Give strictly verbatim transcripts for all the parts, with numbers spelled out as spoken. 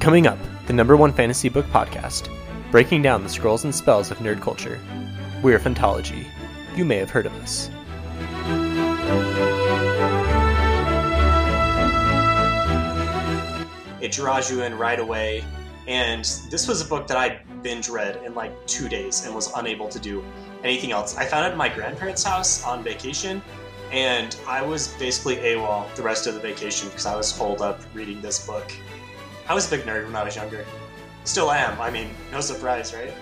Coming up, the number one fantasy book podcast, breaking down the scrolls and spells of nerd culture. We're Fantology. You may have heard of us. It draws you in right away, and this was a book that I binge read in like two days and was unable to do anything else. I found it at my grandparents' house on vacation, and I was basically AWOL the rest of the vacation because I was holed up reading this book. I was a big nerd when I was younger. Still am. I mean, no surprise, right?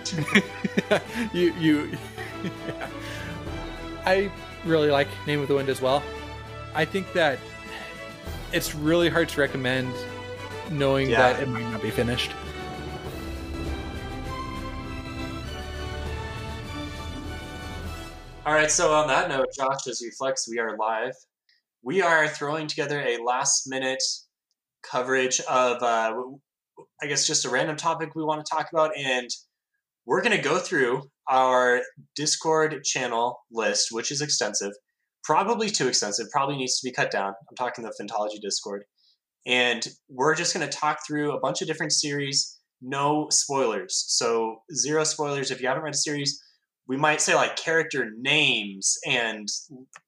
you, you, yeah. I really like Name of the Wind as well. I think that it's really hard to recommend, knowing yeah. that it might not be finished. All right, so on that note, Josh, as we flex, we are live. We are throwing together a last-minute coverage of, uh, I guess, just a random topic we want to talk about, and we're going to go through our Discord channel list, which is extensive, probably too extensive, probably needs to be cut down. I'm talking the Fantology Discord. And we're just going to talk through a bunch of different series, no spoilers. So zero spoilers. If you haven't read a series, we might say like character names and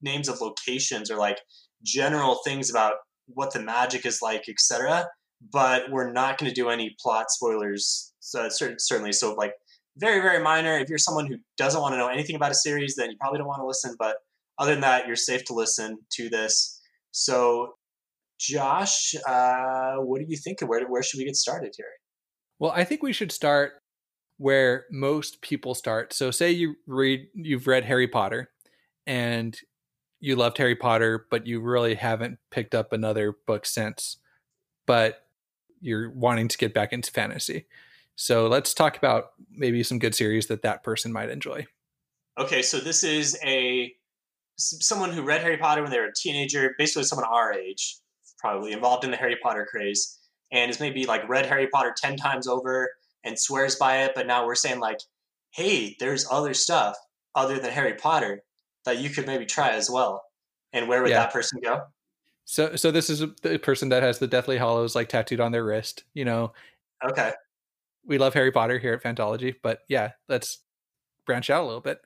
names of locations or like general things about what the magic is like, et cetera. But we're not going to do any plot spoilers, uh, certainly. So like very, very minor. If you're someone who doesn't want to know anything about a series, then you probably don't want to listen. But other than that, you're safe to listen to this. So Josh, uh, what do you think? Where, where should we get started here? Well, I think we should start where most people start. So say you read, you've read Harry Potter and you loved Harry Potter, but you really haven't picked up another book since, but you're wanting to get back into fantasy. So let's talk about maybe some good series that that person might enjoy. Okay. So this is a, someone who read Harry Potter when they were a teenager, basically someone our age, probably involved in the Harry Potter craze, and is maybe like read Harry Potter ten times over and swears by it. But now we're saying like, hey, there's other stuff other than Harry Potter that you could maybe try as well. And where would yeah. that person go? So, so this is the person that has the Deathly Hallows like tattooed on their wrist, you know? Okay. We love Harry Potter here at Fantology, but yeah, let's branch out a little bit.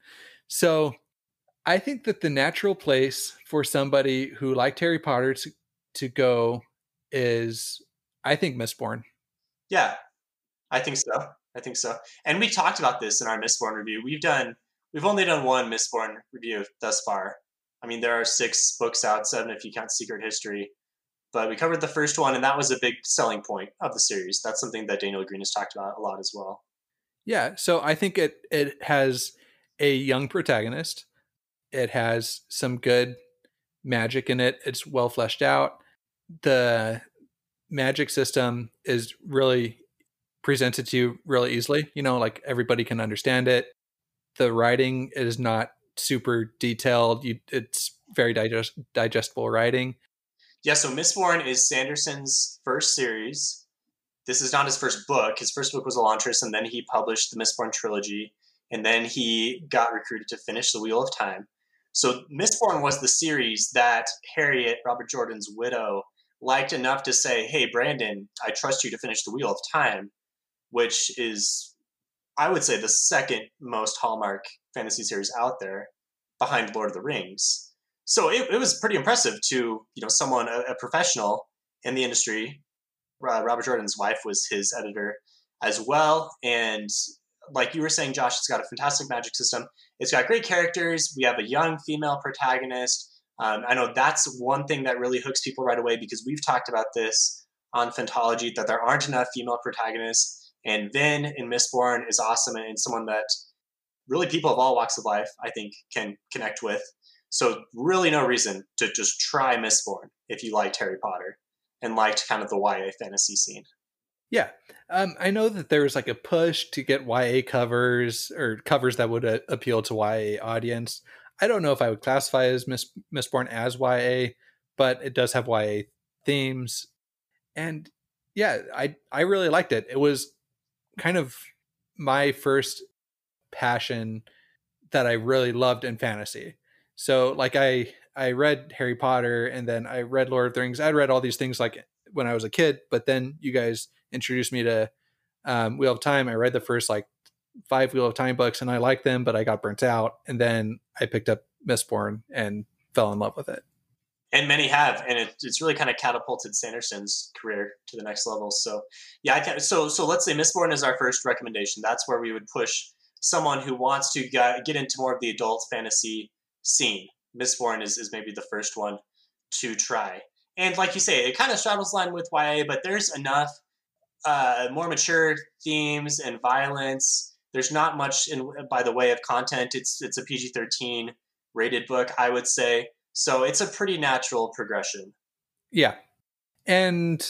So I think that the natural place for somebody who liked Harry Potter to to go is, I think, Mistborn. Yeah, I think so. I think so. And we talked about this in our Mistborn review. We've done, we've only done one Mistborn review thus far. I mean, there are six books out, seven if you count Secret History. But we covered the first one, and that was a big selling point of the series. That's something that Daniel Green has talked about a lot as well. Yeah, so I think it it has a young protagonist. It has some good magic in it. It's well fleshed out. The magic system is really presented to you really easily. You know, like everybody can understand it. The writing is not super detailed. You, it's very digest, digestible writing. Yeah, so Mistborn is Sanderson's first series. This is not his first book. His first book was Elantris, and then he published the Mistborn trilogy, and then he got recruited to finish The Wheel of Time. So Mistborn was the series that Harriet, Robert Jordan's widow, liked enough to say, hey, Brandon, I trust you to finish The Wheel of Time, which is, I would say, the second most hallmark fantasy series out there behind Lord of the Rings. So it, it was pretty impressive to, you know, someone, a, a professional in the industry. Uh, Robert Jordan's wife was his editor as well. And like you were saying, Josh, it's got a fantastic magic system. It's got great characters. We have a young female protagonist. Um, I know that's one thing that really hooks people right away, because we've talked about this on Fantology, that there aren't enough female protagonists. And Vin in Mistborn is awesome, and someone that really people of all walks of life, I think, can connect with. So really no reason to just try Mistborn if you liked Harry Potter and liked kind of the Y A fantasy scene. Yeah. Um, I know that there was like a push to get Y A covers or covers that would uh, appeal to Y A audience. I don't know if I would classify as Miss, Mistborn as Y A, but it does have Y A themes. And yeah, I, I really liked it. It was kind of my first passion that I really loved in fantasy. So like I, I read Harry Potter, and then I read Lord of the Rings. I read all these things like when I was a kid, but then you guys introduced me to um, Wheel of Time. I read the first like five Wheel of Time books and I liked them, but I got burnt out. And then I picked up Mistborn and fell in love with it. And many have, and it, it's really kind of catapulted Sanderson's career to the next level. So yeah, I can, so so let's say Mistborn is our first recommendation. That's where we would push someone who wants to get, get into more of the adult fantasy scene. Mistborn is, is maybe the first one to try. And like you say, it kind of straddles the line with Y A, but there's enough uh, more mature themes and violence. There's not much in by the way of content. It's it's a P G thirteen rated book, I would say. So it's a pretty natural progression. Yeah. And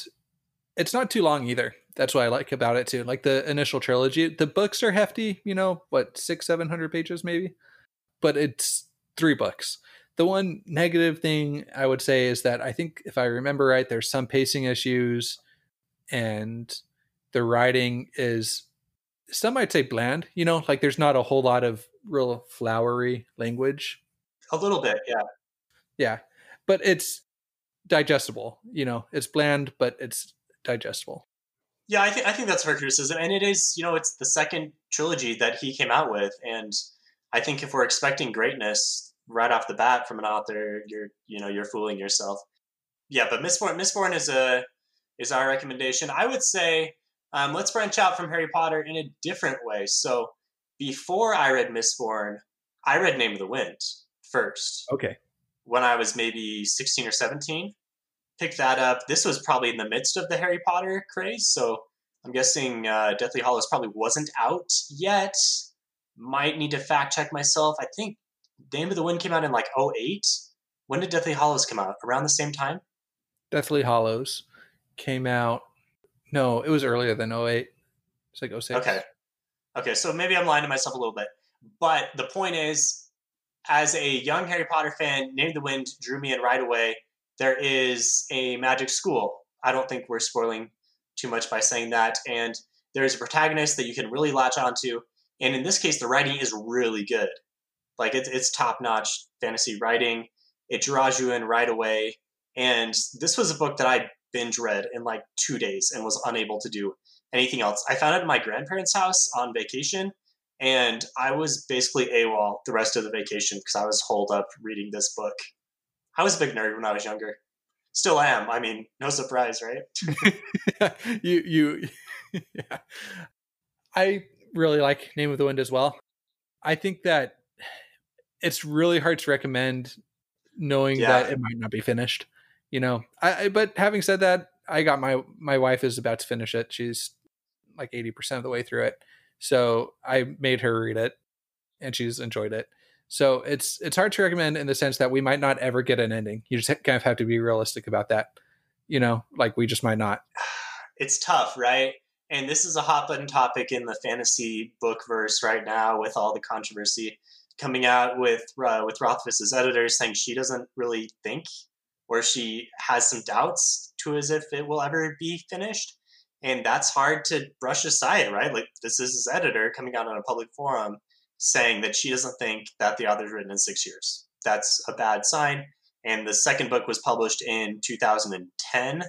it's not too long either. That's what I like about it too. Like the initial trilogy, the books are hefty, you know, what, six, seven hundred pages maybe, but it's three books. The one negative thing I would say is that I think if I remember right, there's some pacing issues and the writing is, some might say bland, you know, like there's not a whole lot of real flowery language. A little bit, yeah. Yeah, but it's digestible, you know, it's bland, but it's digestible. Yeah, I think I think that's her criticism. And it is, you know, it's the second trilogy that he came out with. And I think if we're expecting greatness right off the bat from an author, you're, you know, you're fooling yourself. Yeah, but Mistborn, Mistborn is a is our recommendation. I would say um, let's branch out from Harry Potter in a different way. So before I read Mistborn, I read Name of the Wind first. Okay. When I was maybe sixteen or seventeen, picked that up. This was probably in the midst of the Harry Potter craze. So I'm guessing uh, Deathly Hallows probably wasn't out yet. Might need to fact check myself. I think Name of the Wind came out in like oh eight. When did Deathly Hallows come out? Around the same time? Deathly Hallows came out. No, it was earlier than oh eight. It's like oh six. Okay. Okay. So maybe I'm lying to myself a little bit, but the point is, as a young Harry Potter fan, Name of the Wind drew me in right away. There is a magic school. I don't think we're spoiling too much by saying that. And there's a protagonist that you can really latch onto. And in this case, the writing is really good. Like, it's, it's top-notch fantasy writing. It draws you in right away. And this was a book that I binge read in like two days and was unable to do anything else. I found it at my grandparents' house on vacation. And I was basically AWOL the rest of the vacation because I was holed up reading this book. I was a big nerd when I was younger. Still am. I mean, no surprise, right? you, you, yeah. I really like Name of the Wind as well. I think that it's really hard to recommend knowing yeah. that it might not be finished, you know, I, I, but having said that, I got my, my wife is about to finish it. She's like eighty percent of the way through it. So I made her read it and she's enjoyed it. So it's, it's hard to recommend in the sense that we might not ever get an ending. You just kind of have to be realistic about that. You know, like we just might not. It's tough, right? And this is a hot button topic in the fantasy book verse right now with all the controversy coming out with, uh, with Rothfuss's editor saying she doesn't really think, or she has some doubts to as if it will ever be finished. And that's hard to brush aside, right? Like, this is his editor coming out on a public forum saying that she doesn't think that the author's written in six years. That's a bad sign. And the second book was published in two thousand ten.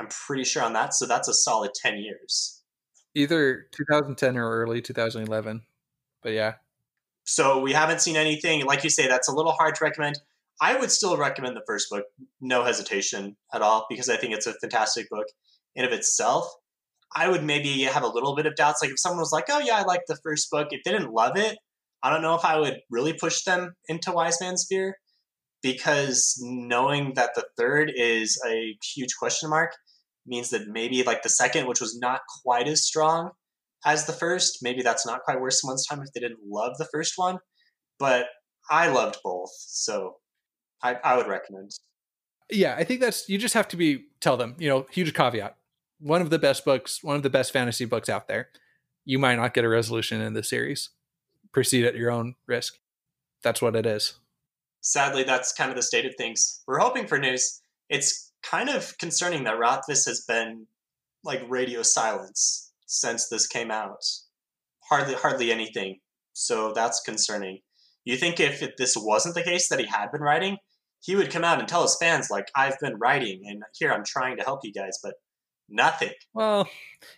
I'm pretty sure on that. So that's a solid ten years. Either two thousand ten or early two thousand eleven. But yeah. So we haven't seen anything. Like you say, that's a little hard to recommend. I would still recommend the first book, no hesitation at all, because I think it's a fantastic book in of itself. I would maybe have a little bit of doubts. Like if someone was like, oh yeah, I liked the first book. If they didn't love it, I don't know if I would really push them into Wise Man Sphere, because knowing that the third is a huge question mark means that maybe like the second, which was not quite as strong as the first, maybe that's not quite worth someone's time if they didn't love the first one. But I loved both. So I, I would recommend. Yeah, I think that's, you just have to be, tell them, you know, huge caveat. One of the best books, one of the best fantasy books out there. You might not get a resolution in this series. Proceed at your own risk. That's what it is. Sadly, that's kind of the state of things. We're hoping for news. It's kind of concerning that Rothfuss has been like radio silence since this came out. Hardly, hardly anything. So that's concerning. You think if this wasn't the case that he had been writing, he would come out and tell his fans, like, I've been writing, and here I'm trying to help you guys, but nothing. Well,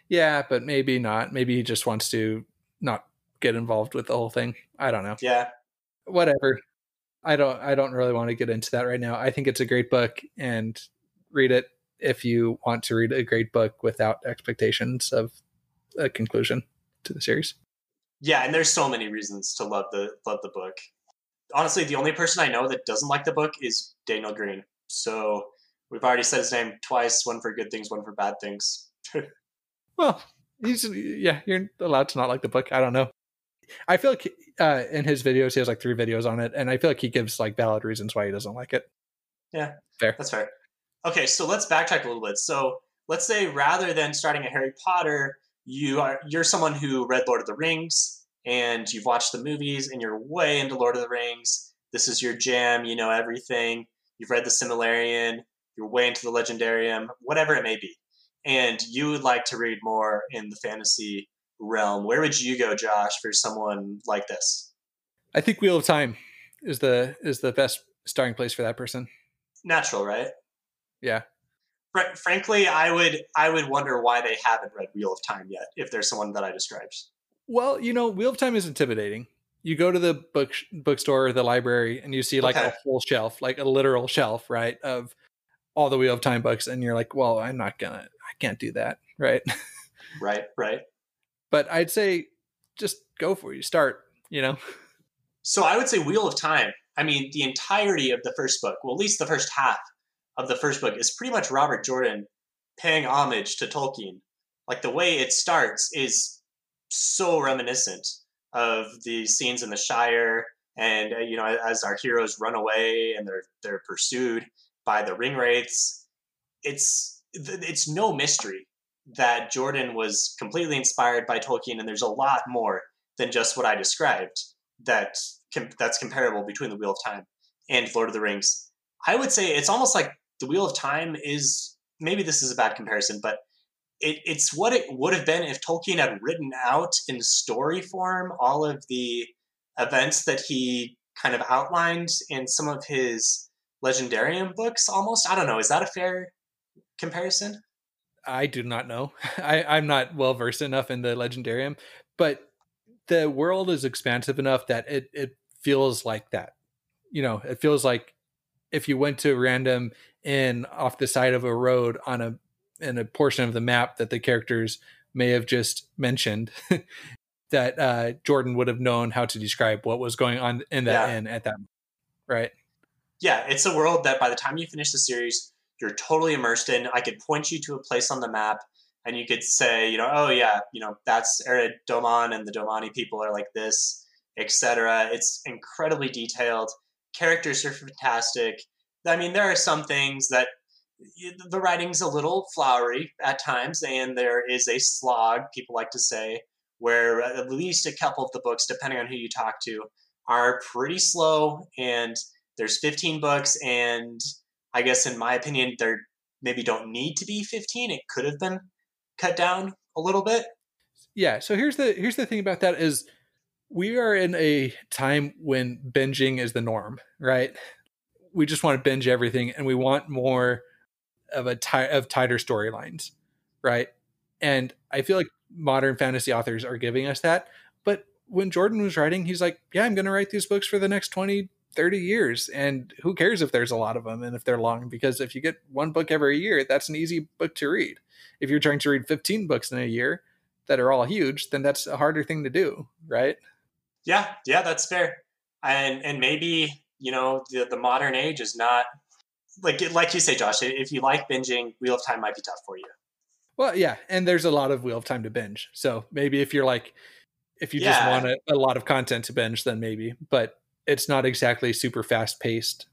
yeah, but maybe not. Maybe he just wants to not get involved with the whole thing. I don't know. Yeah. Whatever. I don't, I don't really want to get into that right now. I think it's a great book, and read it if you want to read a great book without expectations of a conclusion to the series. Yeah, and there's so many reasons to love the love the book. Honestly, the only person I know that doesn't like the book is Daniel Green. So we've already said his name twice, one for good things, one for bad things. Well, he's yeah, you're allowed to not like the book. I don't know. I feel like uh, in his videos, he has like three videos on it, and I feel like he gives like valid reasons why he doesn't like it. Yeah, fair. That's fair. Okay, so let's backtrack a little bit. So let's say rather than starting a Harry Potter, you are you're someone who read Lord of the Rings and you've watched the movies and you're way into Lord of the Rings. This is your jam. You know everything. You've read the Silmarillion. You're way into the Legendarium, whatever it may be. And you would like to read more in the fantasy realm. Where would you go, Josh, for someone like this? I think Wheel of Time is the is the best starting place for that person. Natural, right? Yeah. Fr- frankly, I would I would wonder why they haven't read Wheel of Time yet, if there's someone that I described. Well, you know, Wheel of Time is intimidating. You go to the book bookstore or the library and you see like okay. a whole shelf, like a literal shelf, right, of all the Wheel of Time books, and you're like, well, I'm not gonna, I can't do that, right? Right, right. But I'd say just go for it. You start, you know? So I would say Wheel of Time. I mean, the entirety of the first book, well, at least the first half of the first book, is pretty much Robert Jordan paying homage to Tolkien. Like the way it starts is so reminiscent of the scenes in the Shire, and uh, you know, as our heroes run away and they're they're pursued by the Ringwraiths. It's it's no mystery that Jordan was completely inspired by Tolkien, and there's a lot more than just what I described that com- that's comparable between The Wheel of Time and Lord of the Rings. I would say it's almost like The Wheel of Time is, maybe this is a bad comparison, but it, it's what it would have been if Tolkien had written out in story form all of the events that he kind of outlined in some of his Legendarium books almost. I don't know. Is that a fair comparison? I do not know. I, I'm not well-versed enough in the Legendarium, but the world is expansive enough that it, it feels like that. You know, it feels like if you went to a random inn off the side of a road on a in a portion of the map that the characters may have just mentioned, that uh, Jordan would have known how to describe what was going on in that yeah. inn at that moment, right? Yeah, it's a world that by the time you finish the series, you're totally immersed in. I could point you to a place on the map, and you could say, you know, oh yeah, you know, that's Ered Doman, and the Domani people are like this, et cetera. It's incredibly detailed. Characters are fantastic. I mean, there are some things that the writing's a little flowery at times, and there is a slog, people like to say, where at least a couple of the books, depending on who you talk to, are pretty slow. And there's fifteen books, and I guess in my opinion, there maybe don't need to be fifteen. It could have been cut down a little bit. Yeah. So here's the here's the thing about that is, we are in a time when binging is the norm, right? We just want to binge everything, and we want more of a ti- of tighter storylines, right? And I feel like modern fantasy authors are giving us that. But when Jordan was writing, he's like, yeah, I'm going to write these books for the next twenty, thirty years. And who cares if there's a lot of them and if they're long? Because if you get one book every year, that's an easy book to read. If you're trying to read fifteen books in a year that are all huge, then that's a harder thing to do, right? Yeah, yeah, that's fair. And and maybe, you know, the, the modern age is not, like like you say, Josh, if you like binging, Wheel of Time might be tough for you. Well, yeah, and there's a lot of Wheel of Time to binge. So maybe if you're like, if you yeah. just want a, a lot of content to binge, then maybe. But it's not exactly super fast-paced.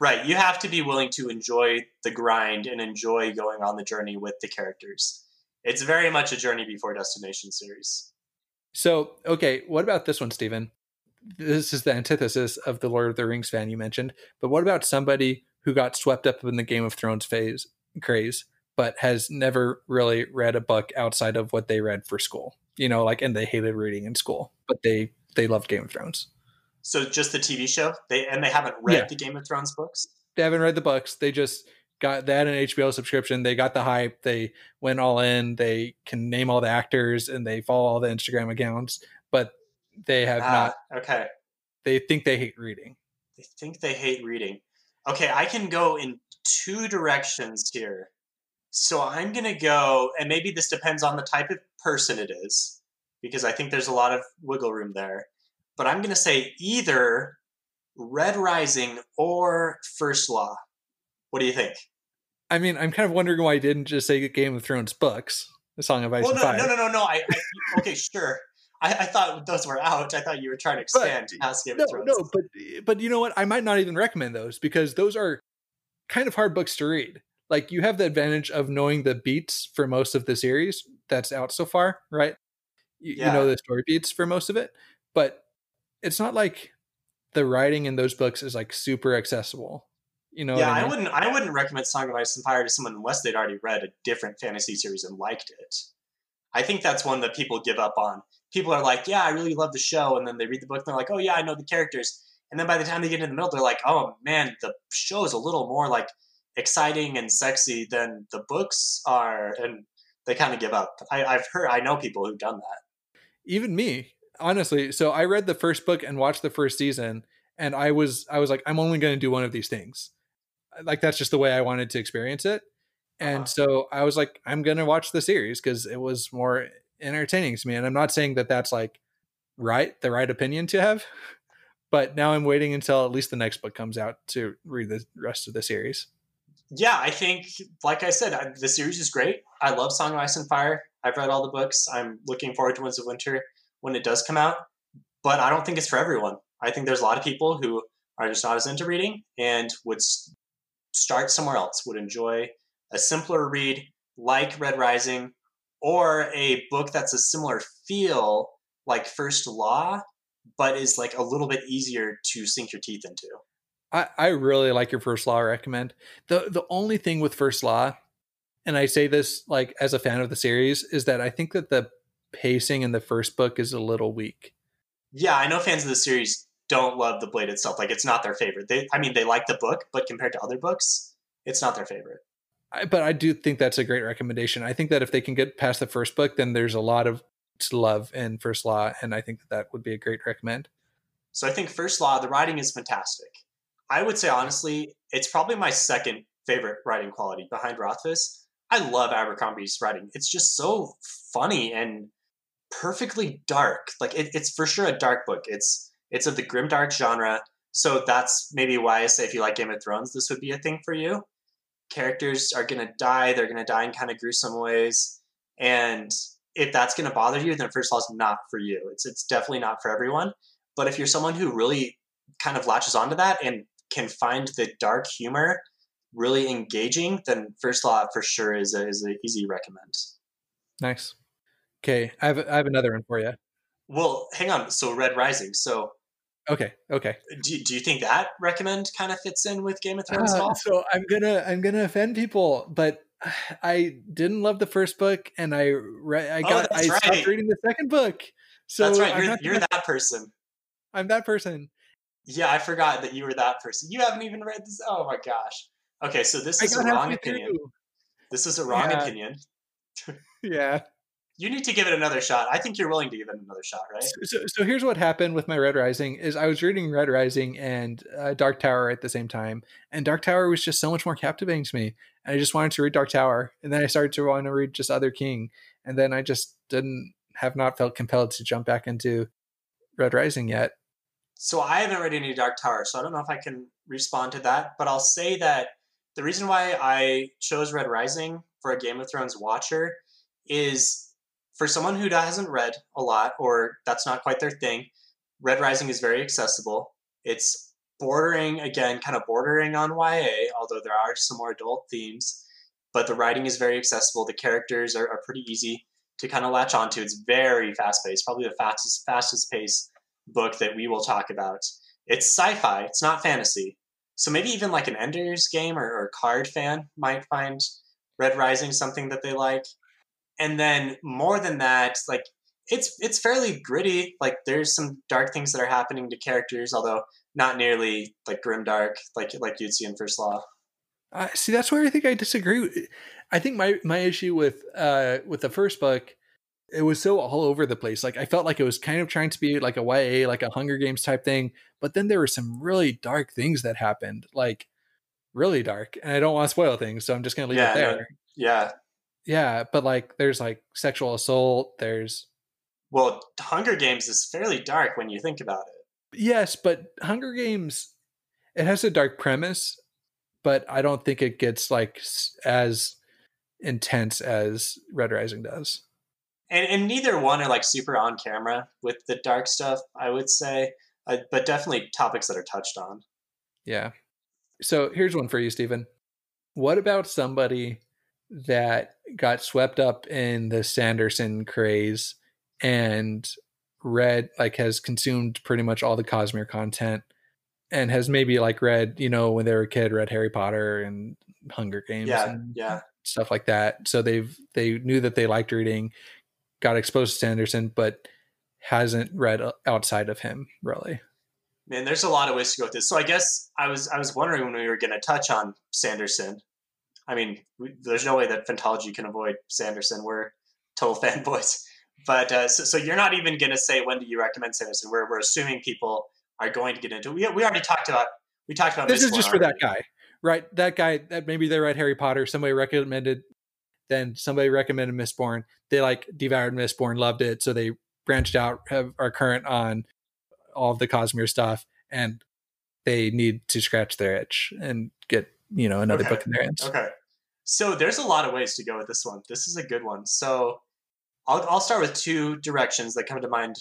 Right, you have to be willing to enjoy the grind and enjoy going on the journey with the characters. It's very much a journey before destination series. So, okay, what about this one, Stephen? This is the antithesis of the Lord of the Rings fan you mentioned, but what about somebody who got swept up in the Game of Thrones phase craze, but has never really read a book outside of what they read for school? You know, like, and they hated reading in school, but they, they loved Game of Thrones. So just the T V show? They and they haven't read yeah. the Game of Thrones books? haven't read the books. They just got that an H B O subscription. They got the hype. They went all in. They can name all the actors and they follow all the Instagram accounts, but they have ah, not. Okay. They think they hate reading. They think they hate reading. Okay. I can go in two directions here. So I'm going to go, and maybe this depends on the type of person it is, because I think there's a lot of wiggle room there, but I'm going to say either Red Rising or First Law. What do you think? I mean, I'm kind of wondering why I didn't just say Game of Thrones books, the Song of Ice well, no, and Fire. No, no, no, no. I, I okay, sure. I, I thought those were out. I thought you were trying to expand but, past Game no, of Thrones. No, but but you know what? I might not even recommend those because those are kind of hard books to read. Like, you have the advantage of knowing the beats for most of the series that's out so far, right? You, yeah. you know the story beats for most of it, but it's not like the writing in those books is like super accessible. You know, yeah, I, mean? I wouldn't. I wouldn't recommend Song of Ice and Fire to someone unless they'd already read a different fantasy series and liked it. I think that's one that people give up on. People are like, "Yeah, I really love the show," and then they read the book and they're like, "Oh yeah, I know the characters." And then by the time they get in the middle, they're like, "Oh man, the show is a little more like exciting and sexy than the books are," and they kind of give up. I, I've heard. I know people who've done that. Even me, honestly. So I read the first book and watched the first season, and I was I was like, "I'm only going to do one of these things." Like, that's just the way I wanted to experience it. And uh-huh. so I was like, I'm going to watch the series because it was more entertaining to me. And I'm not saying that that's like right, the right opinion to have, but now I'm waiting until at least the next book comes out to read the rest of the series. Yeah, I think, like I said, I, the series is great. I love Song of Ice and Fire. I've read all the books. I'm looking forward to Winds of Winter when it does come out, but I don't think it's for everyone. I think there's a lot of people who are just not as into reading and would st- start somewhere else, would enjoy a simpler read like Red Rising or a book that's a similar feel like First Law, but is like a little bit easier to sink your teeth into. I, I really like your First Law recommend. The the only thing with First Law, and I say this like as a fan of the series, is that I think that the pacing in the first book is a little weak. Yeah, I know fans of the series don't love the Blade itself. Like, it's not their favorite. They, I mean, they like the book, but compared to other books, it's not their favorite. I, but I do think that's a great recommendation. I think that if they can get past the first book, then there's a lot of love in First Law, and I think that, that would be a great recommend. So I think First Law, the writing is fantastic. I would say, honestly, it's probably my second favorite writing quality behind Rothfuss. I love Abercrombie's writing. It's just so funny and perfectly dark. Like, it, it's for sure a dark book. It's It's of the grimdark genre, so that's maybe why I say if you like Game of Thrones, this would be a thing for you. Characters are going to die. They're going to die in kind of gruesome ways. And if that's going to bother you, then First Law is not for you. It's it's definitely not for everyone. But if you're someone who really kind of latches onto that and can find the dark humor really engaging, then First Law for sure is a, is an easy recommend. Nice. Okay, I have I have another one for you. Well, hang on. So Red Rising. So. Okay. Okay. Do do you think that recommend kind of fits in with Game of Thrones? Uh, so I'm gonna I'm gonna offend people, but I didn't love the first book, and I re- I got oh, I right. stopped reading the second book. So that's right. You're, you're that person. I'm that person. Yeah, I forgot that you were that person. You haven't even read this. Oh my gosh. Okay, so this is a wrong opinion. Through. This is a wrong yeah. opinion. yeah. You need to give it another shot. I think you're willing to give it another shot, right? So, so here's what happened with my Red Rising is I was reading Red Rising and uh, Dark Tower at the same time. And Dark Tower was just so much more captivating to me. And I just wanted to read Dark Tower. And then I started to want to read just Other King. And then I just didn't have not felt compelled to jump back into Red Rising yet. So I haven't read any Dark Tower, so I don't know if I can respond to that. But I'll say that the reason why I chose Red Rising for a Game of Thrones watcher is... for someone who hasn't read a lot, or that's not quite their thing, Red Rising is very accessible. It's bordering, again, kind of bordering on Y A, although there are some more adult themes, but the writing is very accessible. The characters are, are pretty easy to kind of latch onto. It's very fast-paced, probably the fastest, fastest-paced book that we will talk about. It's sci-fi. It's not fantasy. So maybe even like an Ender's Game or, or Card fan might find Red Rising something that they like. And then more than that, like it's it's fairly gritty. Like there's some dark things that are happening to characters, although not nearly like grimdark, like like you'd see in First Law. Uh, see, that's where I think I disagree with. I think my my issue with uh with the first book, it was so all over the place. Like I felt like it was kind of trying to be like a Y A, like a Hunger Games type thing, but then there were some really dark things that happened, like really dark. And I don't want to spoil things, so I'm just gonna leave yeah, it there. Yeah, yeah, but like there's like sexual assault. There's well, Hunger Games is fairly dark when you think about it. Yes, but Hunger Games, it has a dark premise, but I don't think it gets like as intense as Red Rising does. And, and neither one are like super on camera with the dark stuff, I would say, uh, but definitely topics that are touched on. Yeah. So here's one for you, Stephen. What about somebody that got swept up in the Sanderson craze and read, like has consumed pretty much all the Cosmere content and has maybe like read, you know, when they were a kid, read Harry Potter and Hunger Games yeah, and yeah. stuff like that. So they've, they knew that they liked reading, got exposed to Sanderson, but hasn't read outside of him, really. Man, there's a lot of ways to go with this. So I guess I was I was wondering when we were going to touch on Sanderson. I mean, we, there's no way that Fantology can avoid Sanderson. We're total fanboys. But uh, so, so you're not even going to say, when do you recommend Sanderson? We're, we're assuming people are going to get into it. We, we already talked about, we talked about this Mistborn is just for that guy, right? That guy that maybe they read Harry Potter. Somebody recommended Then somebody recommended Mistborn. They like devoured Mistborn, loved it. So they branched out, have, are current on all of the Cosmere stuff, and they need to scratch their itch and get, you know, another okay. book in their hands. Okay. So there's a lot of ways to go with this one. This is a good one. So I'll, I'll start with two directions that come to mind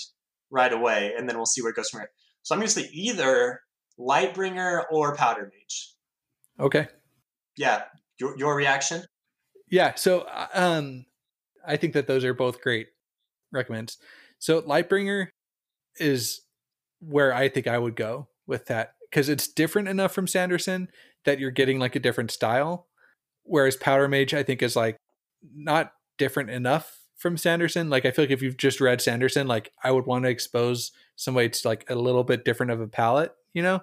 right away, and then we'll see where it goes from here. So I'm going to say either Lightbringer or Powder Mage. Okay. Yeah. Your, your reaction? Yeah, so um, I think that those are both great recommends. So Lightbringer is where I think I would go with that, because it's different enough from Sanderson that you're getting like a different style, whereas Powder Mage I think is like not different enough from Sanderson. Like I feel like if you've just read Sanderson, like I would want to expose somebody to like a little bit different of a palette, you know?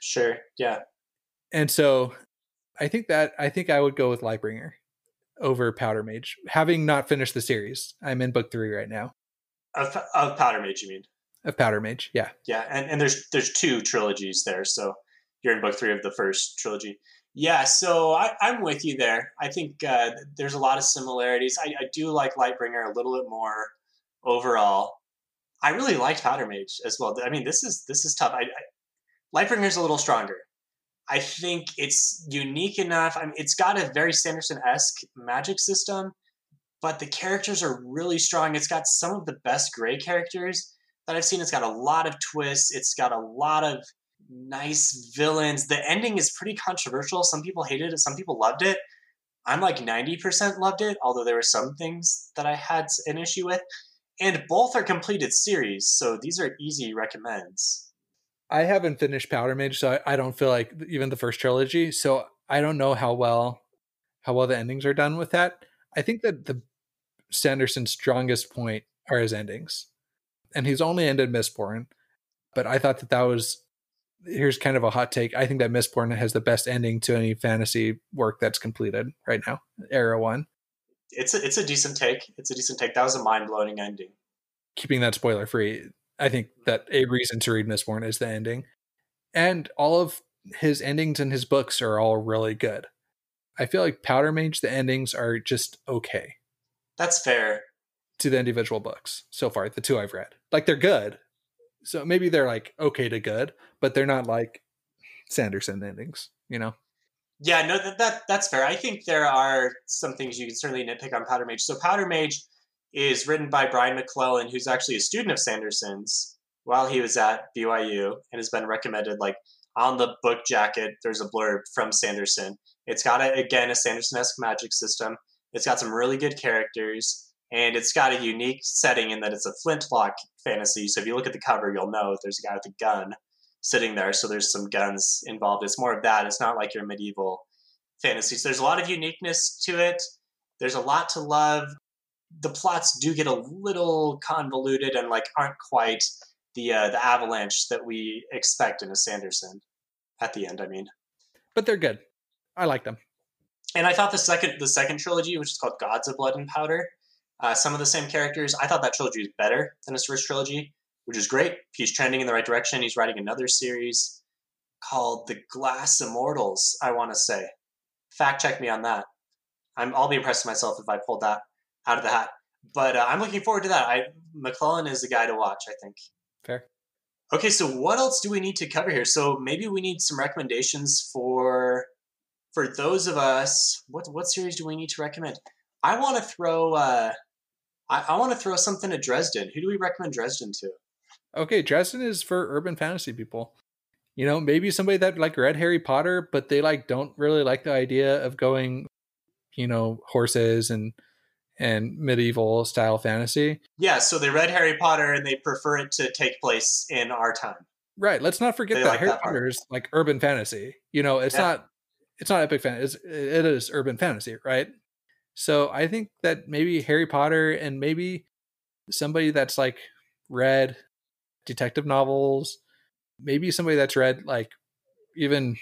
Sure, yeah. And so I think that I think I would go with Lightbringer over Powder Mage, having not finished the series. I'm in book three right now. Of, of Powder Mage, you mean? Of Powder Mage, yeah. Yeah, and, and there's there's two trilogies there, so you're in book three of the first trilogy. Yeah, so I, I'm with you there. I think uh, there's a lot of similarities. I, I do like Lightbringer a little bit more overall. I really liked Powder Mage as well. I mean, this is this is tough. I, I, Lightbringer's a little stronger. I think it's unique enough. I mean, it's got a very Sanderson-esque magic system, but the characters are really strong. It's got some of the best gray characters that I've seen. It's got a lot of twists. It's got a lot of nice villains. The ending is pretty controversial. Some people hated it. Some people loved it. I'm like ninety percent loved it, although there were some things that I had an issue with. And both are completed series, so these are easy recommends. I haven't finished Powder Mage, so I, I don't feel like even the first trilogy. So I don't know how well how well the endings are done with that. I think that the Sanderson's strongest point are his endings. And he's only ended Mistborn. But I thought that that was, here's kind of a hot take. I think that Mistborn has the best ending to any fantasy work that's completed right now, Era one. It's a, it's a decent take. It's a decent take. That was a mind-blowing ending. Keeping that spoiler free, I think that a reason to read Mistborn is the ending. And all of his endings in his books are all really good. I feel like Powder Mage, the endings are just okay. That's fair. To the individual books so far, the two I've read. Like, they're good. So maybe they're like okay to good, but they're not like Sanderson endings, you know? Yeah, no, that, that that's fair. I think there are some things you can certainly nitpick on Powder Mage. So Powder Mage is written by Brian McClellan, who's actually a student of Sanderson's while he was at B Y U and has been recommended. Like on the book jacket, there's a blurb from Sanderson. It's got, a, again, a Sanderson-esque magic system. It's got some really good characters, and it's got a unique setting in that it's a flintlock fantasy. So if you look at the cover, you'll know there's a guy with a gun sitting there. So there's some guns involved. It's more of that. It's not like your medieval fantasy. So there's a lot of uniqueness to it. There's a lot to love. The plots do get a little convoluted and like aren't quite the uh, the avalanche that we expect in a Sanderson at the end. I mean, but they're good. I like them. And I thought the second the second trilogy, which is called Gods of Blood and Powder, uh, some of the same characters. I thought that trilogy was better than his first trilogy, which is great. He's trending in the right direction. He's writing another series called The Glass Immortals. I want to say, fact check me on that. I'm, I'll be impressed with myself if I pulled that out of the hat. But uh, I'm looking forward to that. I, McClellan is the guy to watch, I think. Fair. Okay, so what else do we need to cover here? So maybe we need some recommendations for for those of us. What what series do we need to recommend? I want to throw. Uh, I, I want to throw something at Dresden. Who do we recommend Dresden to? Okay, Dresden is for urban fantasy people. You know, maybe somebody that like read Harry Potter, but they like don't really like the idea of going, you know, horses and. and medieval style fantasy. Yeah, so they read Harry Potter and they prefer it to take place in our time. Right. Let's not forget they that like Harry that Potter is like urban fantasy. You know, it's yeah. not it's not epic fantasy. It is urban fantasy, right? So I think that maybe Harry Potter and maybe somebody that's like read detective novels, maybe somebody that's read like even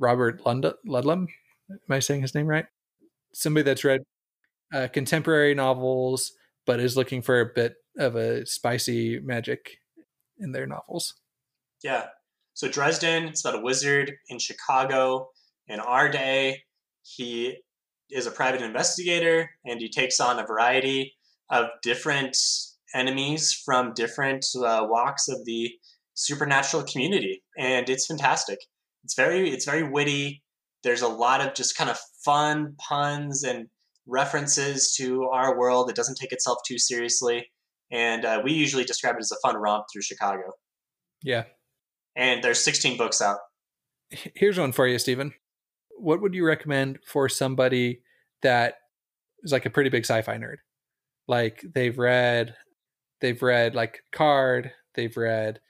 Robert Lund- Ludlum. Am I saying his name right? Somebody that's read Uh, contemporary novels, but is looking for a bit of a spicy magic in their novels. Yeah. So Dresden, it's about a wizard in Chicago in our day. He is a private investigator and he takes on a variety of different enemies from different uh, walks of the supernatural community. And it's fantastic. It's very, it's very witty. There's a lot of just kind of fun puns and references to our world. It doesn't take itself too seriously, and uh, we usually describe it as a fun romp through Chicago. Yeah, and there's sixteen books out. Here's one for you, Stephen. What would you recommend for somebody that is like a pretty big sci-fi nerd? Like they've read, they've read like Card, they've read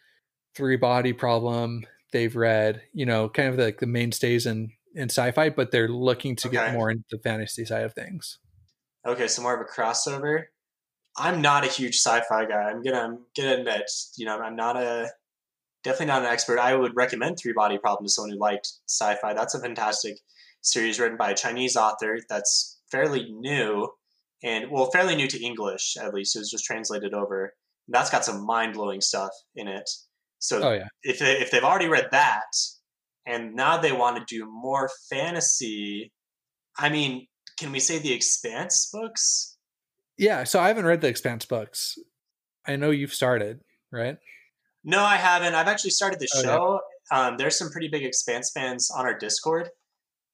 Three Body Problem, they've read, you know, kind of like the mainstays in. in sci-fi, but they're looking to okay. get more into the fantasy side of things. Okay, so more of a crossover. I'm not a huge sci-fi guy. I'm gonna, I'm gonna admit, you know, I'm not a, definitely not an expert. I would recommend Three Body Problem to someone who liked sci-fi. That's a fantastic series written by a Chinese author that's fairly new and, well, fairly new to English, at least. It was just translated over. That's got some mind-blowing stuff in it. So oh, yeah. if they, if they've already read that, and now they want to do more fantasy. I mean, can we say the Expanse books? Yeah, so I haven't read the Expanse books. I know you've started, right? No, I haven't. I've actually started the oh, show. Yeah. Um, there's some pretty big Expanse fans on our Discord.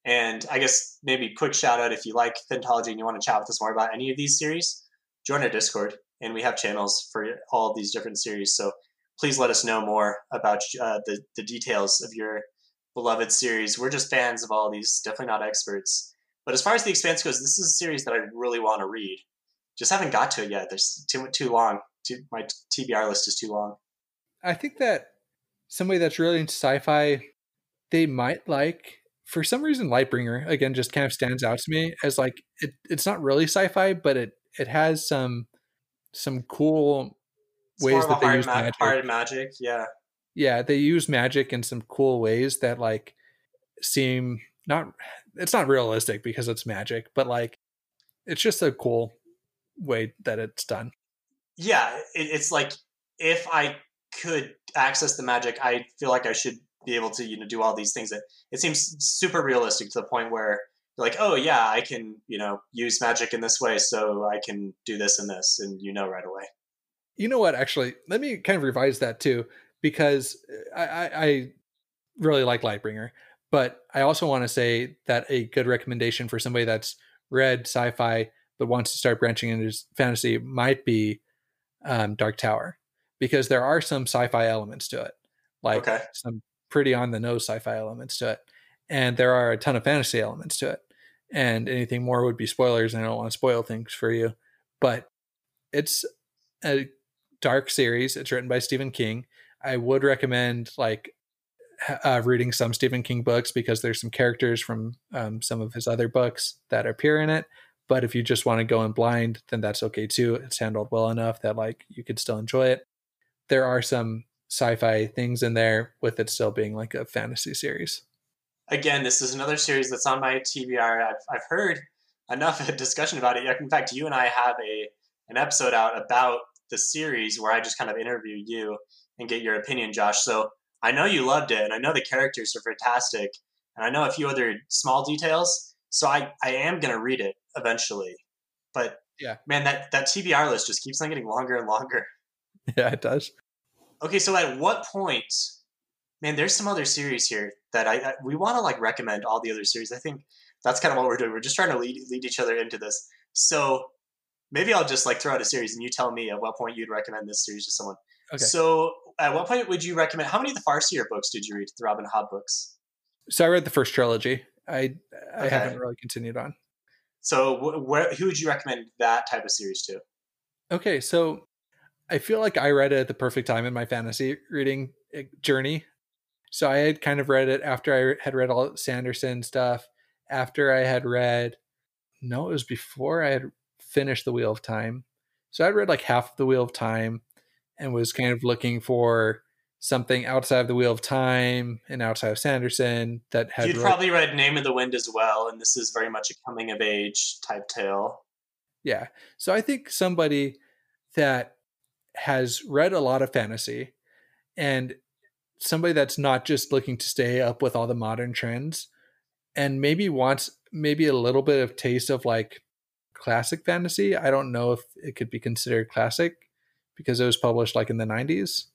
And I guess maybe quick shout out, if you like Fantology and you want to chat with us more about any of these series, join our Discord. And we have channels for all of these different series. So please let us know more about uh, the, the details of your beloved series. We're just fans of all these, definitely not experts. But as far as The Expanse goes, this is a series that I really want to read. Just haven't got to it yet. There's too too long. Too, my T B R list is too long. I think that somebody that's really into sci-fi, they might like, for some reason, Lightbringer, again, just kind of stands out to me as like, it, it's not really sci-fi, but it it has some some cool it's ways that they use ma- magic. Hard magic, yeah. Yeah, they use magic in some cool ways that like seem not, it's not realistic because it's magic, but like it's just a cool way that it's done. Yeah, it, it's like if I could access the magic, I feel like I should be able to, you know, do all these things. That it seems super realistic to the point where you're like, oh yeah, I can, you know, use magic in this way, so I can do this and this, and you know right away. You know what, actually, let me kind of revise that too. Because I, I, I really like Lightbringer, but I also want to say that a good recommendation for somebody that's read sci-fi but wants to start branching into fantasy might be um, Dark Tower, because there are some sci-fi elements to it, like okay. some pretty on-the-nose sci-fi elements to it, and there are a ton of fantasy elements to it, and anything more would be spoilers, and I don't want to spoil things for you, but it's a dark series. It's written by Stephen King. I would recommend like uh, reading some Stephen King books because there's some characters from um, some of his other books that appear in it. But if you just want to go in blind, then that's okay too. It's handled well enough that like you could still enjoy it. there are some sci-fi things in there with it still being like a fantasy series. Again, this is another series that's on my T B R. I've, I've heard enough discussion about it. In fact, you and I have a an episode out about the series where I just kind of interview you and get your opinion, Josh. So I know you loved it, and I know the characters are fantastic, and I know a few other small details. So I, I am going to read it eventually. But yeah, man, that, that T B R list just keeps on getting longer and longer. Yeah, it does. Okay, so at what point, man, there's some other series here that I, I we want to like recommend all the other series. I think that's kind of what we're doing. We're just trying to lead, lead each other into this. So maybe I'll just like throw out a series and you tell me at what point you'd recommend this series to someone. Okay. So at what point would you recommend, how many of the Farseer books did you read, the Robin Hobb books? So I read the first trilogy. I I okay. haven't really continued on. So wh- where, who would you recommend that type of series to? Okay, so I feel like I read it at the perfect time in my fantasy reading journey. So I had kind of read it after I had read all Sanderson stuff, after I had read, no, it was before I had finished The Wheel of Time. So I'd read like half of The Wheel of Time and was kind of looking for something outside of The Wheel of Time and outside of Sanderson that had... You'd read... probably read Name of the Wind as well, and this is very much a coming-of-age type tale. Yeah. So I think somebody that has read a lot of fantasy and somebody that's not just looking to stay up with all the modern trends and maybe wants maybe a little bit of taste of like classic fantasy. I don't know if it could be considered classic because it was published like in the nineties.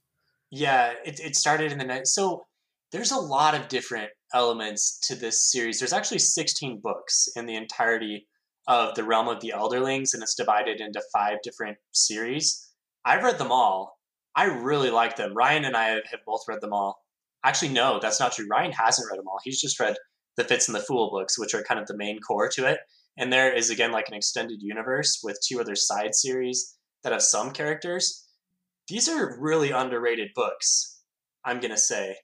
Yeah, it it started in the night. So there's a lot of different elements to this series. There's actually sixteen books in the entirety of the Realm of the Elderlings, and it's divided into five different series. I've read them all. I really like them. Ryan and I have both read them all. Actually, no, that's not true. Ryan hasn't read them all. He's just read the Fitz and the Fool books, which are kind of the main core to it. And there is, again, like an extended universe with two other side series that have some characters. These are really underrated books, I'm going to say.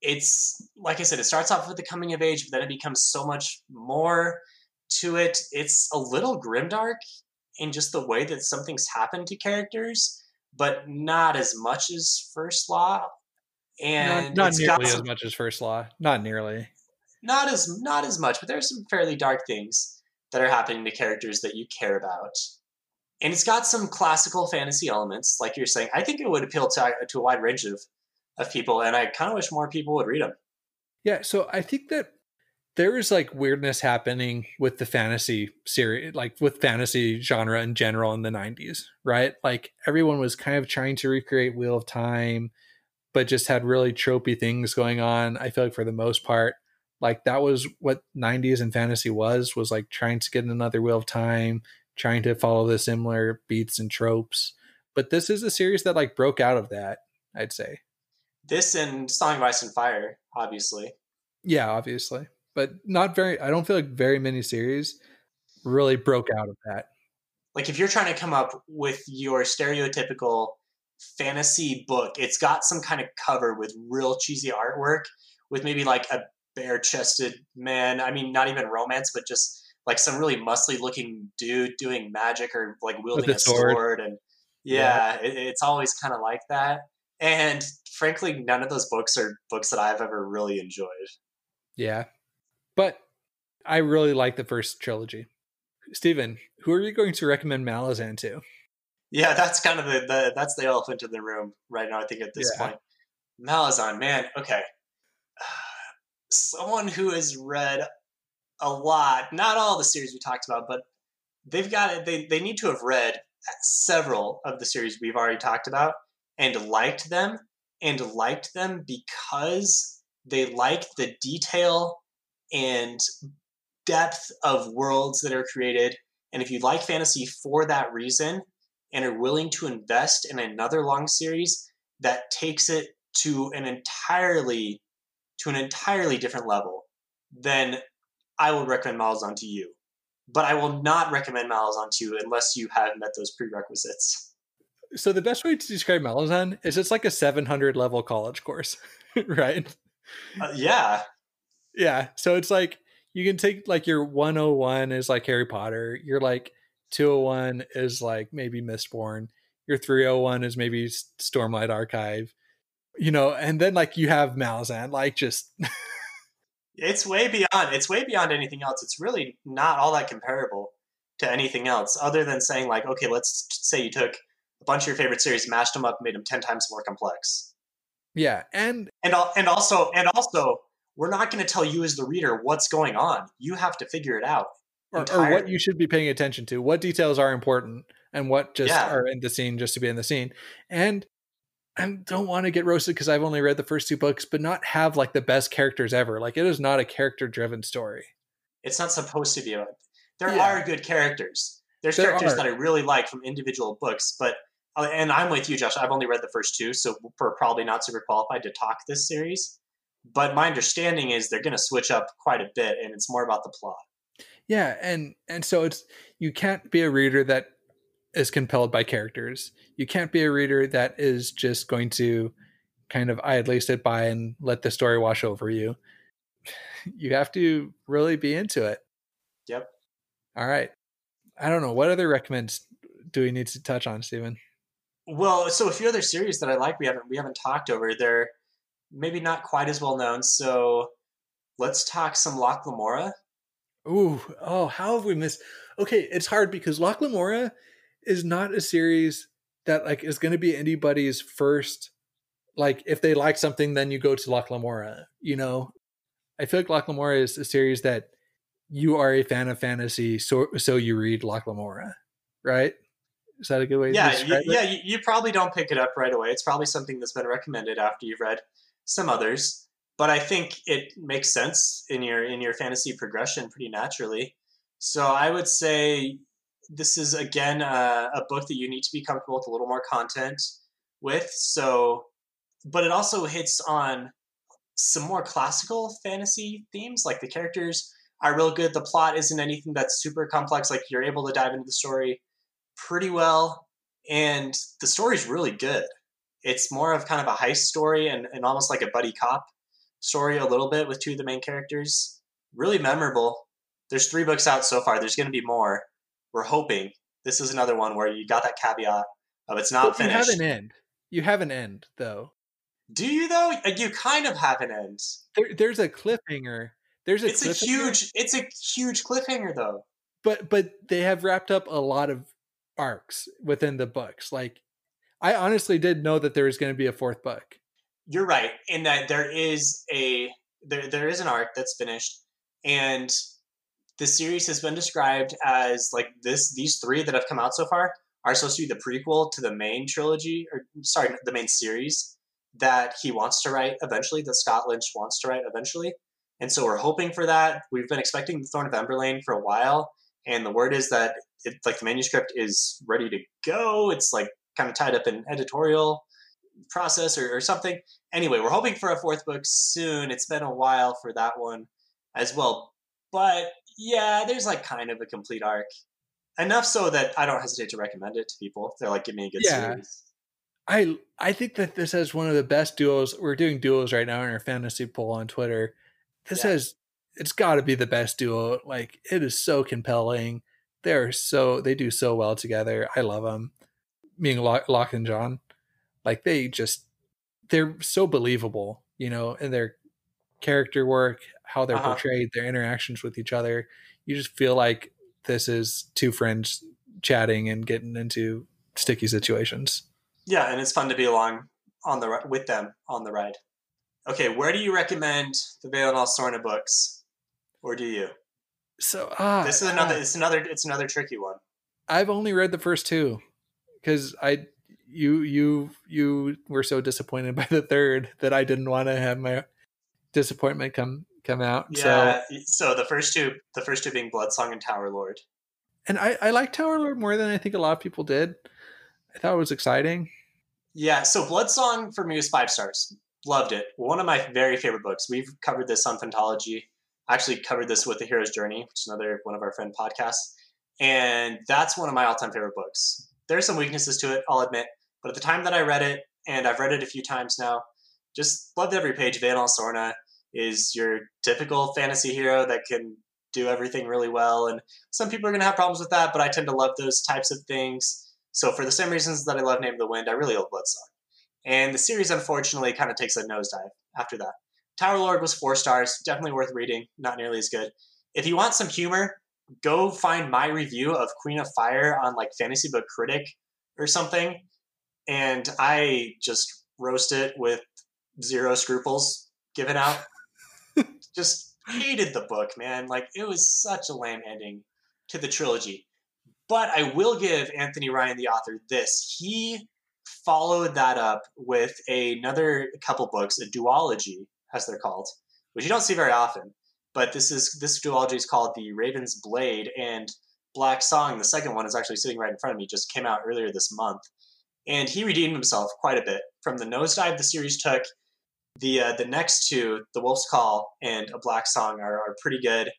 It's, like I said, it starts off with the coming of age, but then it becomes so much more to it. It's a little grimdark in just the way that something's happened to characters, but not as much as First Law. And Not, not nearly got some, as much as First Law. Not nearly. Not as, not as much, but there are some fairly dark things that are happening to characters that you care about. And it's got some classical fantasy elements, like you're saying. I think it would appeal to, to a wide range of, of people, and I kind of wish more people would read them. Yeah, so I think that there is like weirdness happening with the fantasy series, like with fantasy genre in general in the nineties, right? Like everyone was kind of trying to recreate Wheel of Time, but just had really tropey things going on. I feel like for the most part, like that was what nineties and fantasy was, was like trying to get another Wheel of Time, trying to follow the similar beats and tropes. But this is a series that like broke out of that, I'd say. This and Song of Ice and Fire, obviously. Yeah, obviously. But not very, I don't feel like very many series really broke out of that. Like if you're trying to come up with your stereotypical fantasy book, it's got some kind of cover with real cheesy artwork with maybe like a bare-chested man. I mean, not even romance, but just like some really muscly looking dude doing magic or like wielding a sword. sword. And yeah, yeah. It, it's always kind of like that. And frankly, none of those books are books that I've ever really enjoyed. Yeah. But I really like the first trilogy. Stephen, who are you going to recommend Malazan to? Yeah, that's kind of the, the that's the elephant in the room right now, I think, at this yeah. point. Malazan, man. Okay. Someone who has read a lot, not all the series we talked about, but they've got they they need to have read several of the series we've already talked about and liked them and liked them because they liked the detail and depth of worlds that are created. And if you like fantasy for that reason and are willing to invest in another long series that takes it to an entirely to an entirely different level, then I will recommend Malazan to you. But I will not recommend Malazan to you unless you have met those prerequisites. So the best way to describe Malazan is it's like a seven hundred level college course, right? Uh, yeah. Yeah, so it's like you can take like your one oh one is like Harry Potter, your like two oh one is like maybe Mistborn, Your three oh one is maybe Stormlight Archive, you know, and then like you have Malazan, like just it's way beyond it's way beyond anything else. It's really not all that comparable to anything else, other than saying like, okay, let's say you took a bunch of your favorite series, mashed them up, made them ten times more complex. Yeah, and and and also and also we're not going to tell you as the reader what's going on. You have to figure it out, or, or what you should be paying attention to. What details are important, and what just yeah. are in the scene just to be in the scene. And I don't want to get roasted because I've only read the first two books, but not have like the best characters ever. Like it is not a character-driven story. It's not supposed to be. A, there yeah. are good characters. There's there characters are. that I really like from individual books, but. And I'm with you, Josh. I've only read the first two, so we're probably not super qualified to talk this series. But my understanding is they're going to switch up quite a bit, and it's more about the plot. Yeah, and and so it's you can't be a reader that is compelled by characters. You can't be a reader that is just going to kind of idly sit by and let the story wash over you. You have to really be into it. Yep. All right. I don't know. What other recommends do we need to touch on, Stephen? Well, so a few other series that I like we haven't we haven't talked over. They're maybe not quite as well known. So let's talk some Locke Lamora. Ooh, oh, how have we missed? Okay, it's hard because Locke Lamora is not a series that like is going to be anybody's first. Like, if they like something, then you go to Locke Lamora. You know, I feel like Locke Lamora is a series that you are a fan of fantasy, so so you read Locke Lamora, right? Is that a good way yeah, to describe you, it? Yeah, you, you probably don't pick it up right away. It's probably something that's been recommended after you've read some others. But I think it makes sense in your in your fantasy progression pretty naturally. So I would say this is, again, a, a book that you need to be comfortable with a little more content with. So, but it also hits on some more classical fantasy themes, like the characters are real good. The plot isn't anything that's super complex. Like, you're able to dive into the story pretty well, and the story's really good. It's more of kind of a heist story and, and almost like a buddy cop story a little bit with two of the main characters. Really memorable. There's three books out so far. There's going to be more. We're hoping. This is another one where you got that caveat of it's not but finished. You have an end. You have an end, though. Do you, though? You kind of have an end. There, there's a cliffhanger. There's a. It's cliffhanger. a huge. It's a huge cliffhanger, though. But but they have wrapped up a lot of arcs within the books. Like, I honestly did know that there was going to be a fourth book. You're right in that there is a there there is an arc that's finished, and the series has been described as like this these three that have come out so far are supposed to be the prequel to the main trilogy, or sorry, the main series that he wants to write eventually, that Scott Lynch wants to write eventually. And so we're hoping for that. We've been expecting The Thorn of Emberlane for a while, and the word is that It, like the manuscript is ready to go. It's like kind of tied up in editorial process or, or something. Anyway, we're hoping for a fourth book soon. It's been a while for that one as well. But yeah, there's like kind of a complete arc. Enough so that I don't hesitate to recommend it to people. They're like, give me a good yeah. series. I I think that this has one of the best duos. We're doing duos right now in our fantasy poll on Twitter. This yeah. has, it's gotta be the best duo. Like, it is so compelling. They're so they do so well together. I love them. Being Locke, Locke and John, like they just they're so believable, you know, in their character work, how they're uh-huh. portrayed, their interactions with each other. You just feel like this is two friends chatting and getting into sticky situations. Yeah, and it's fun to be along on the with them on the ride. Okay, where do you recommend the Vale and Alsorna books, or do you? So ah, this is another. Ah, it's another. It's another tricky one. I've only read the first two because I, you, you, you were so disappointed by the third that I didn't want to have my disappointment come come out. Yeah. So, so the first two, the first two being Blood Song and Tower Lord. And I, I like Tower Lord more than I think a lot of people did. I thought it was exciting. Yeah. So Blood Song for me was five stars. Loved it. One of my very favorite books. We've covered this on Fantology. Actually covered this with The Hero's Journey, which is another one of our friend podcasts. And that's one of my all-time favorite books. There are some weaknesses to it, I'll admit. But at the time that I read it, and I've read it a few times now, just loved every page. Vale and Alsorna is your typical fantasy hero that can do everything really well. And some people are going to have problems with that, but I tend to love those types of things. So for the same reasons that I love Name of the Wind, I really love Blood Song. And the series, unfortunately, kind of takes a nosedive after that. Tower Lord was four stars, definitely worth reading, not nearly as good. If you want some humor, go find my review of Queen of Fire on like Fantasy Book Critic or something, and I just roast it with zero scruples given out. Just hated the book, man. Like, it was such a lame ending to the trilogy. But I will give Anthony Ryan, the author, this. He followed that up with another couple books, a duology, as they're called, which you don't see very often. But this is this duology is called The Raven's Blade, and Black Song, the second one, is actually sitting right in front of me, just came out earlier this month. And he redeemed himself quite a bit. From the nosedive the series took, the uh, the next two, The Wolf's Call and A Black Song, are, are pretty good.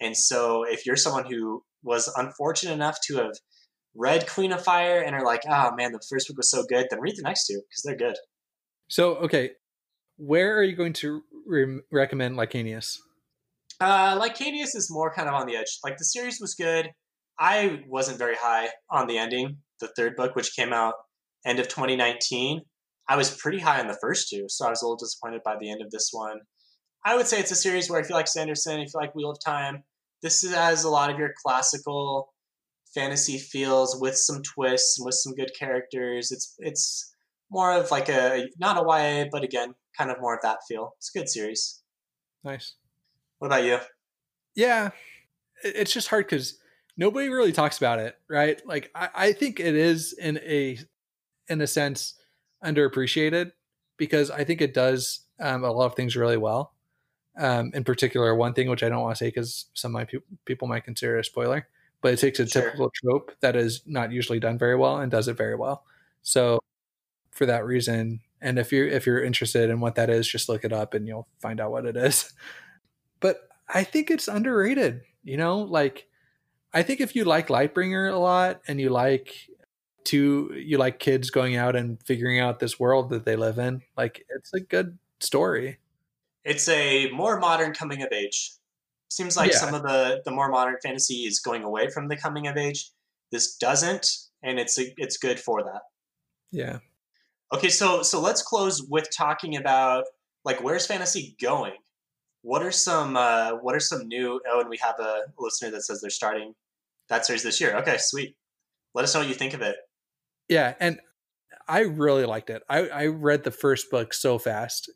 And so if you're someone who was unfortunate enough to have read Queen of Fire and are like, oh man, the first book was so good, then read the next two because they're good. So, okay, where are you going to re- recommend Lycanius? Uh, Lycanius is more kind of on the edge. Like, the series was good. I wasn't very high on the ending, the third book, which came out end of twenty nineteen. I was pretty high on the first two, so I was a little disappointed by the end of this one. I would say it's a series where if you like Sanderson, if you like Wheel of Time, this has a lot of your classical fantasy feels with some twists and with some good characters. It's it's more of like a, not a Y A, but again, kind of more of that feel. It's a good series. Nice. What about you? Yeah, it's just hard because nobody really talks about it, right? Like, I, I think it is in a in a sense underappreciated because I think it does um, a lot of things really well. Um, in particular, one thing which I don't want to say because some of my pe- people might consider it a spoiler, but it takes a sure. typical trope that is not usually done very well and does it very well. So for that reason, and if you're if you're interested in what that is, just look it up and you'll find out what it is. But I think it's underrated, you know, like, I think if you like Lightbringer a lot and you like to, you like kids going out and figuring out this world that they live in, like, it's a good story. It's a more modern coming of age. Seems like yeah. some of the, the more modern fantasy is going away from the coming of age. This doesn't, and it's a, it's good for that. Yeah. Okay, so so let's close with talking about, like, where's fantasy going? What are some uh, what are some new? Oh, and we have a listener that says they're starting that series this year. Okay, sweet. Let us know what you think of it. Yeah, and I really liked it. I, I read the first book so fast,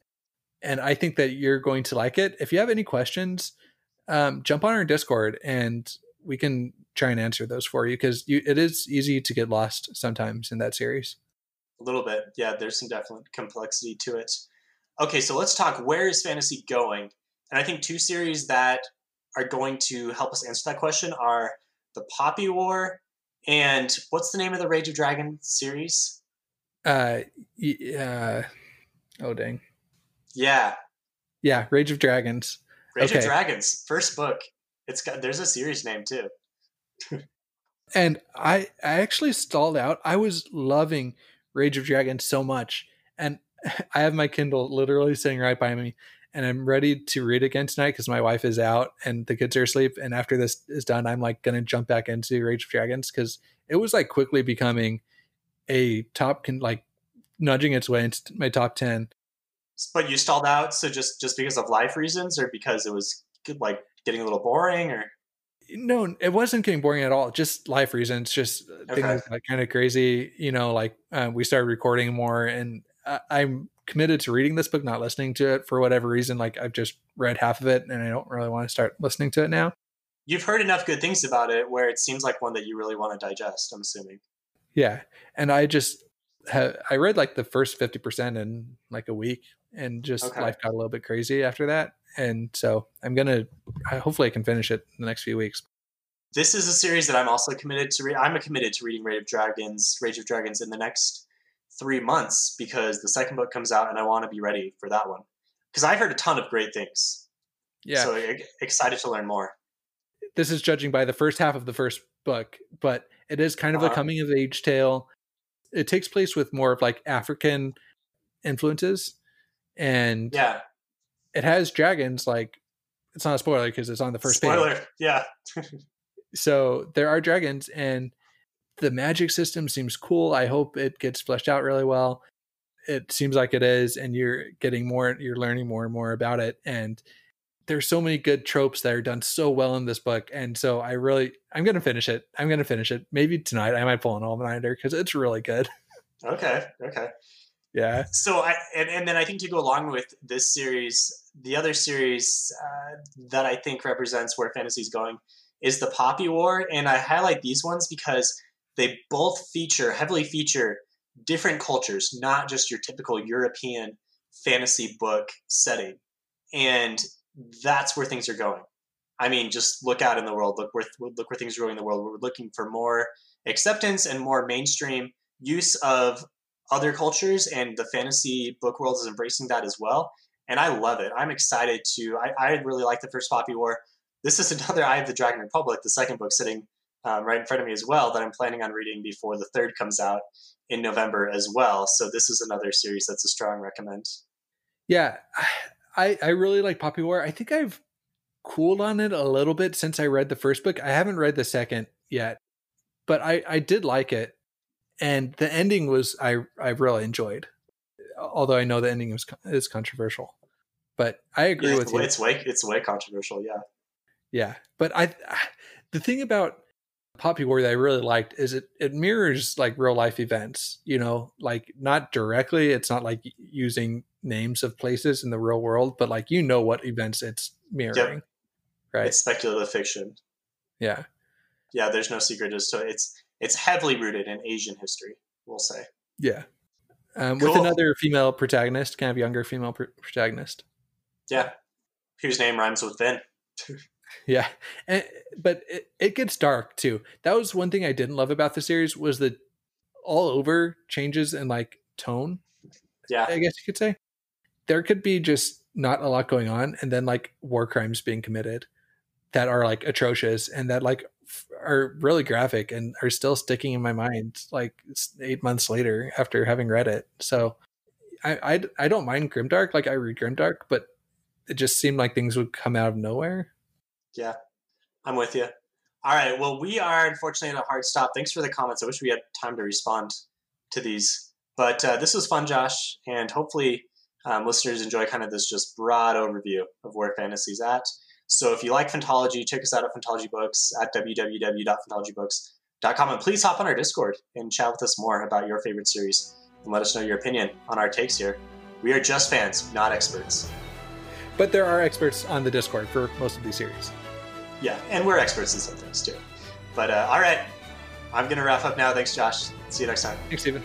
and I think that you're going to like it. If you have any questions, um, jump on our Discord, and we can try and answer those for you because it is easy to get lost sometimes in that series. A little bit. Yeah, there's some definite complexity to it. Okay, so let's talk, where is fantasy going? And I think two series that are going to help us answer that question are The Poppy War and what's the name of the Rage of Dragons series? Uh, yeah. Oh, dang. Yeah. Yeah, Rage of Dragons. Rage okay. of Dragons, first book. It's got, there's a series name too. And I, I actually stalled out. I was loving Rage of Dragons so much. And I have my Kindle literally sitting right by me. And I'm ready to read again tonight because my wife is out and the kids are asleep. And after this is done, I'm like going to jump back into Rage of Dragons because it was like quickly becoming a top, con- like nudging its way into my top ten. But you stalled out, so just, just because of life reasons, or because it was like getting a little boring, or? No, it wasn't getting boring at all. Just life reasons, just okay. things like kind of crazy. You know, like uh, we started recording more, and I- I'm. committed to reading this book, not listening to it for whatever reason. Like, I've just read half of it and I don't really want to start listening to it now. You've heard enough good things about it where it seems like one that you really want to digest, I'm assuming. Yeah. And I just, have, I read like the first fifty percent in like a week and just okay. life got a little bit crazy after that. And so I'm going to, hopefully I can finish it in the next few weeks. This is a series that I'm also committed to read. I'm committed to reading Rage of Dragons, Rage of Dragons in the next three months because the second book comes out and I want to be ready for that one because I've heard a ton of great things. Yeah. So excited to learn more. This is judging by the first half of the first book, but it is kind of uh-huh. a coming of age tale. It takes place with more of like African influences and yeah, it has dragons. Like, it's not a spoiler because it's on the first spoiler. page. Yeah. So there are dragons, and the magic system seems cool. I hope it gets fleshed out really well. It seems like it is, and you're getting more, you're learning more and more about it. And there's so many good tropes that are done so well in this book. And so I really, I'm going to finish it. I'm going to finish it. Maybe tonight I might pull an all-nighter because it's really good. Okay. Okay. Yeah. So I, and, and then I think to go along with this series, the other series uh, that I think represents where fantasy is going is The Poppy War. And I highlight these ones because they both feature, heavily feature different cultures, not just your typical European fantasy book setting. And that's where things are going. I mean, just look out in the world, look where, look where things are going in the world. We're looking for more acceptance and more mainstream use of other cultures, and the fantasy book world is embracing that as well. And I love it. I'm excited to, I, I really like the first Poppy War. This is another Eye of the Dragon Republic, the second book sitting um, right in front of me as well, that I'm planning on reading before the third comes out in November as well. So this is another series that's a strong recommend. Yeah. I, I really like Poppy War. I think I've cooled on it a little bit since I read the first book. I haven't read the second yet, but I, I did like it. And the ending was, I, I really enjoyed, although I know the ending was, is controversial, but I agree yeah, with it's you. It's way, it's way controversial. Yeah. Yeah. But I, the thing about Poppy War that I really liked is it, it mirrors like real life events, you know, like not directly. It's not like using names of places in the real world, but like, you know what events it's mirroring, yep. Right? It's speculative fiction. Yeah. Yeah. There's no secret as to it's, It's heavily rooted in Asian history, we'll say. Yeah. Um, cool. With another female protagonist, kind of younger female pr- protagonist. Yeah. Whose name rhymes with Vin. Yeah. And, but it, it gets dark, too. That was one thing I didn't love about the series was the all over changes in, like, tone. Yeah. I guess you could say. There could be just not a lot going on. And then, like, war crimes being committed that are, like, atrocious and that, like, are really graphic and are still sticking in my mind like eight months later after having read it. So I, I, I don't mind Grimdark. Like I read Grimdark, but it just seemed like things would come out of nowhere. Yeah, I'm with you. All right. Well, we are unfortunately in a hard stop. Thanks for the comments. I wish we had time to respond to these, but uh, this was fun, Josh. And hopefully um, listeners enjoy kind of this just broad overview of where fantasy's at. So if you like Fantology, check us out at Fantology Books at w w w dot fantology books dot com. And please hop on our Discord and chat with us more about your favorite series and let us know your opinion on our takes here. We are just fans, not experts. But there are experts on the Discord for most of these series. Yeah, and we're experts in some things too. But uh, all right, I'm going to wrap up now. Thanks, Josh. See you next time. Thanks, Stephen.